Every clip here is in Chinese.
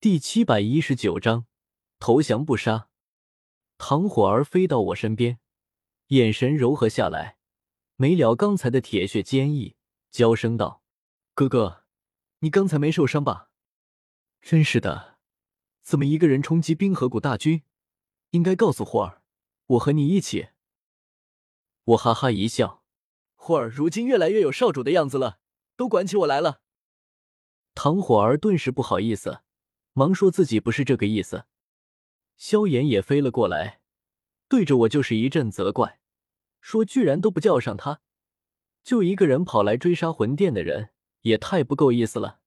第719章投降不杀。唐火儿飞到我身边，眼神柔和下来，没了刚才的铁血坚毅，娇声道：“哥哥，你刚才没受伤吧？真是的，怎么一个人冲击冰河谷大军？应该告诉霍儿，我和你一起。”我哈哈一笑，霍儿如今越来越有少主的样子了，都管起我来了。唐火儿顿时不好意思，忙说自己不是这个意思。萧炎也飞了过来，对着我就是一阵责怪，说居然都不叫上他，就一个人跑来追杀魂殿的人，也太不够意思了。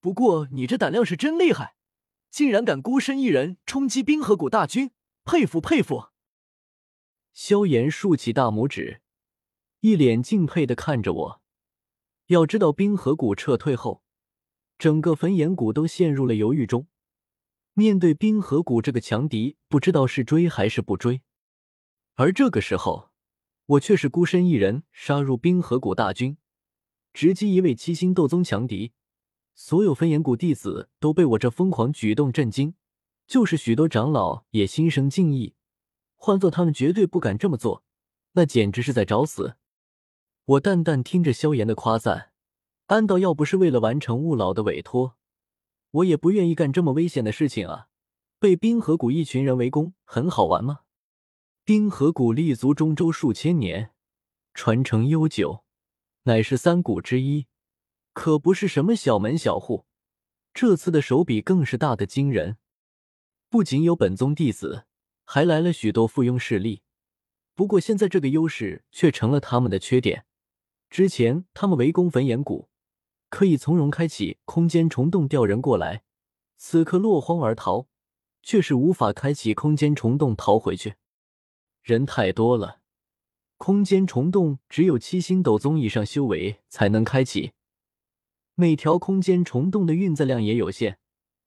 不过你这胆量是真厉害，竟然敢孤身一人冲击冰河谷大军，佩服佩服。萧炎竖起大拇指，一脸敬佩地看着我。要知道冰河谷撤退后，整个焚炎谷都陷入了犹豫中，面对冰河谷这个强敌，不知道是追还是不追。而这个时候，我却是孤身一人杀入冰河谷大军，直击一位七星斗宗强敌。所有焚炎谷弟子都被我这疯狂举动震惊，就是许多长老也心生敬意，换作他们绝对不敢这么做，那简直是在找死。我淡淡听着萧炎的夸赞，暗道要不是为了完成雾老的委托，我也不愿意干这么危险的事情啊！被冰河谷一群人围攻，很好玩吗？冰河谷立足中州数千年，传承悠久，乃是三谷之一，可不是什么小门小户。这次的手笔更是大的惊人，不仅有本宗弟子，还来了许多附庸势力，不过现在这个优势却成了他们的缺点。之前他们围攻焚炎谷，可以从容开启空间虫洞调人过来，此刻落荒而逃，却是无法开启空间虫洞逃回去。人太多了，空间虫洞只有七星斗宗以上修为才能开启，每条空间虫洞的运载量也有限，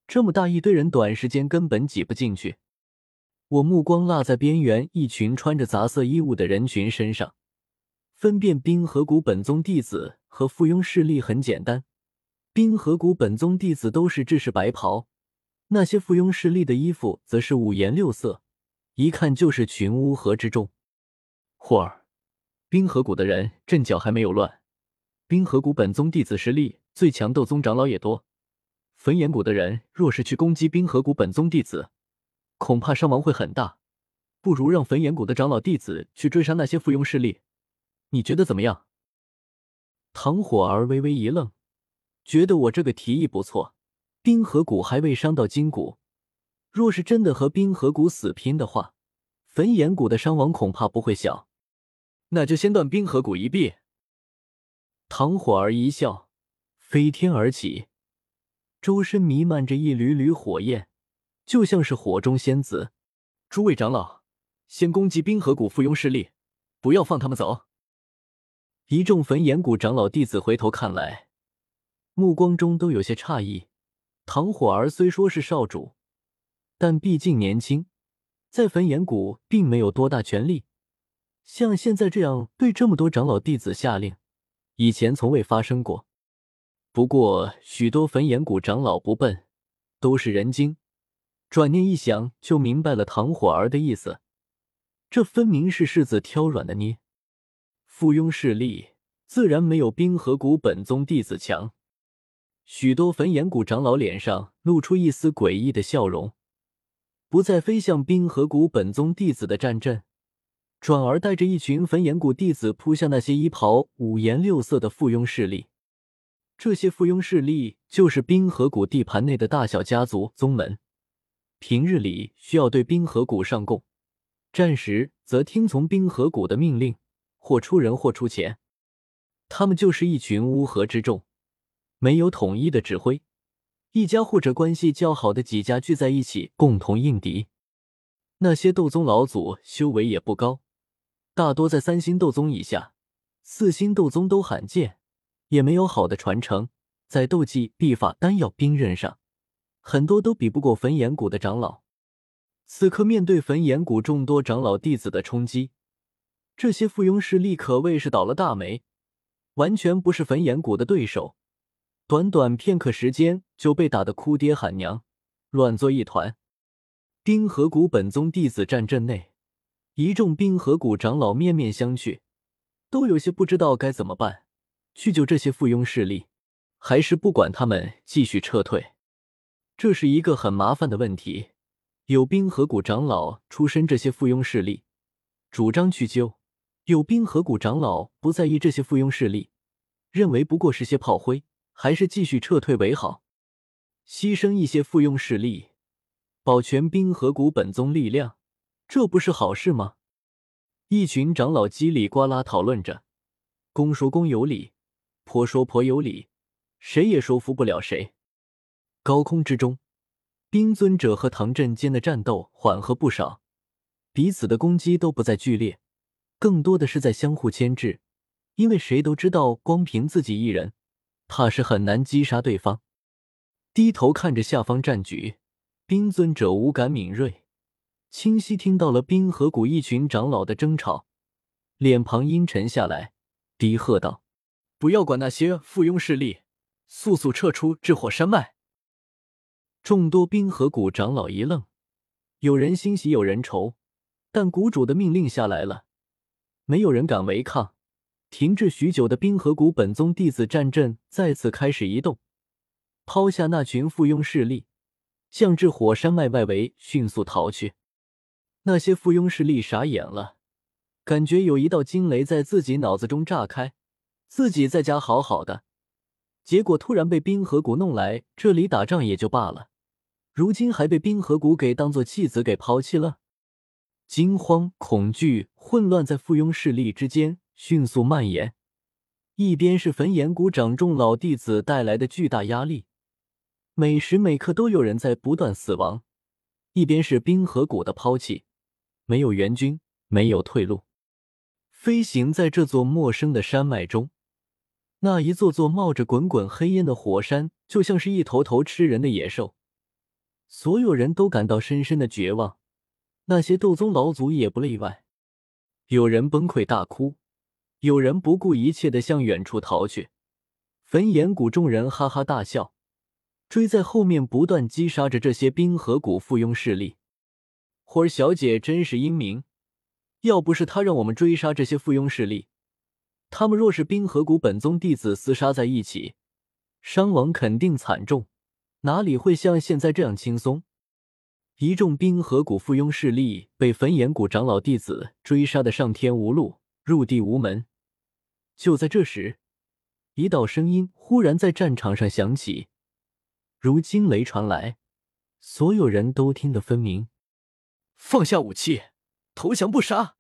这么大一堆人短时间根本挤不进去。我目光落在边缘一群穿着杂色衣物的人群身上，分辨冰河谷本宗弟子和附庸势力很简单，冰河谷本宗弟子都是制式白袍，那些附庸势力的衣服则是五颜六色，一看就是群乌合之众。霍儿，冰河谷的人阵脚还没有乱，冰河谷本宗弟子实力最强，斗宗长老也多，焚炎谷的人若是去攻击冰河谷本宗弟子，恐怕伤亡会很大，不如让焚炎谷的长老弟子去追杀那些附庸势力，你觉得怎么样？唐火儿微微一愣，觉得我这个提议不错。冰河谷还未伤到筋骨，若是真的和冰河谷死拼的话，焚炎谷的伤亡恐怕不会小。那就先断冰河谷一臂。唐火儿一笑，飞天而起，周身弥漫着一缕缕火焰，就像是火中仙子。诸位长老，先攻击冰河谷附庸势力，不要放他们走。一众焚炎谷长老弟子回头看来，目光中都有些诧异。唐火儿虽说是少主，但毕竟年轻，在焚炎谷并没有多大权力，像现在这样对这么多长老弟子下令，以前从未发生过。不过许多焚炎谷长老不笨，都是人精，转念一想就明白了唐火儿的意思，这分明是柿子挑软的捏。附庸势力自然没有冰河谷本宗弟子强。许多焚炎谷长老脸上露出一丝诡异的笑容，不再飞向冰河谷本宗弟子的战阵，转而带着一群焚炎谷弟子扑向那些衣袍五颜六色的附庸势力。这些附庸势力就是冰河谷地盘内的大小家族宗门，平日里需要对冰河谷上供，战时则听从冰河谷的命令，或出人或出钱。他们就是一群乌合之众，没有统一的指挥，一家或者关系较好的几家聚在一起共同应敌。那些斗宗老祖修为也不高，大多在三星斗宗以下，四星斗宗都罕见，也没有好的传承，在斗技、秘法、丹药、兵刃上很多都比不过焚炎谷的长老。此刻面对焚炎谷众多长老弟子的冲击，这些附庸势力可谓是倒了大霉，完全不是焚炎谷的对手，短短片刻时间就被打得哭爹喊娘，乱作一团。冰河谷本宗弟子战阵内，一众冰河谷长老面面相觑，都有些不知道该怎么办，去救这些附庸势力，还是不管他们继续撤退。这是一个很麻烦的问题，有冰河谷长老出身这些附庸势力，主张去救；有冰河谷长老不在意这些附庸势力，认为不过是些炮灰，还是继续撤退为好。牺牲一些附庸势力，保全冰河谷本宗力量，这不是好事吗？一群长老叽里呱啦讨论着，公说公有理，婆说婆有理，谁也说服不了谁。高空之中，冰尊者和唐震间的战斗缓和不少，彼此的攻击都不再剧烈，更多的是在相互牵制，因为谁都知道光凭自己一人，怕是很难击杀对方。低头看着下方战局，冰尊者五感敏锐，清晰听到了冰河谷一群长老的争吵，脸庞阴沉下来，低喝道：“不要管那些附庸势力，速速撤出炽火山脉！”众多冰河谷长老一愣，有人欣喜，有人愁，但谷主的命令下来了，没有人敢违抗。停滞许久的冰河谷本宗弟子战阵再次开始移动，抛下那群附庸势力，向至火山脉外围迅速逃去。那些附庸势力傻眼了，感觉有一道惊雷在自己脑子中炸开，自己在家好好的，结果突然被冰河谷弄来这里打仗也就罢了，如今还被冰河谷给当作弃子给抛弃了。惊慌、恐惧、混乱在附庸势力之间迅速蔓延，一边是焚炎谷掌众老弟子带来的巨大压力，每时每刻都有人在不断死亡，一边是冰河谷的抛弃，没有援军，没有退路。飞行在这座陌生的山脉中，那一座座冒着滚滚黑烟的火山就像是一头头吃人的野兽，所有人都感到深深的绝望，那些斗宗老祖也不例外。有人崩溃大哭，有人不顾一切地向远处逃去。焚炎谷众人哈哈大笑，追在后面不断击杀着这些冰河谷附庸势力。火儿小姐真是英明，要不是她让我们追杀这些附庸势力，他们若是冰河谷本宗弟子厮杀在一起，伤亡肯定惨重，哪里会像现在这样轻松。一众冰河谷附庸势力被焚炎谷长老弟子追杀得上天无路，入地无门。就在这时，一道声音忽然在战场上响起，如惊雷传来，所有人都听得分明：“放下武器，投降不杀！”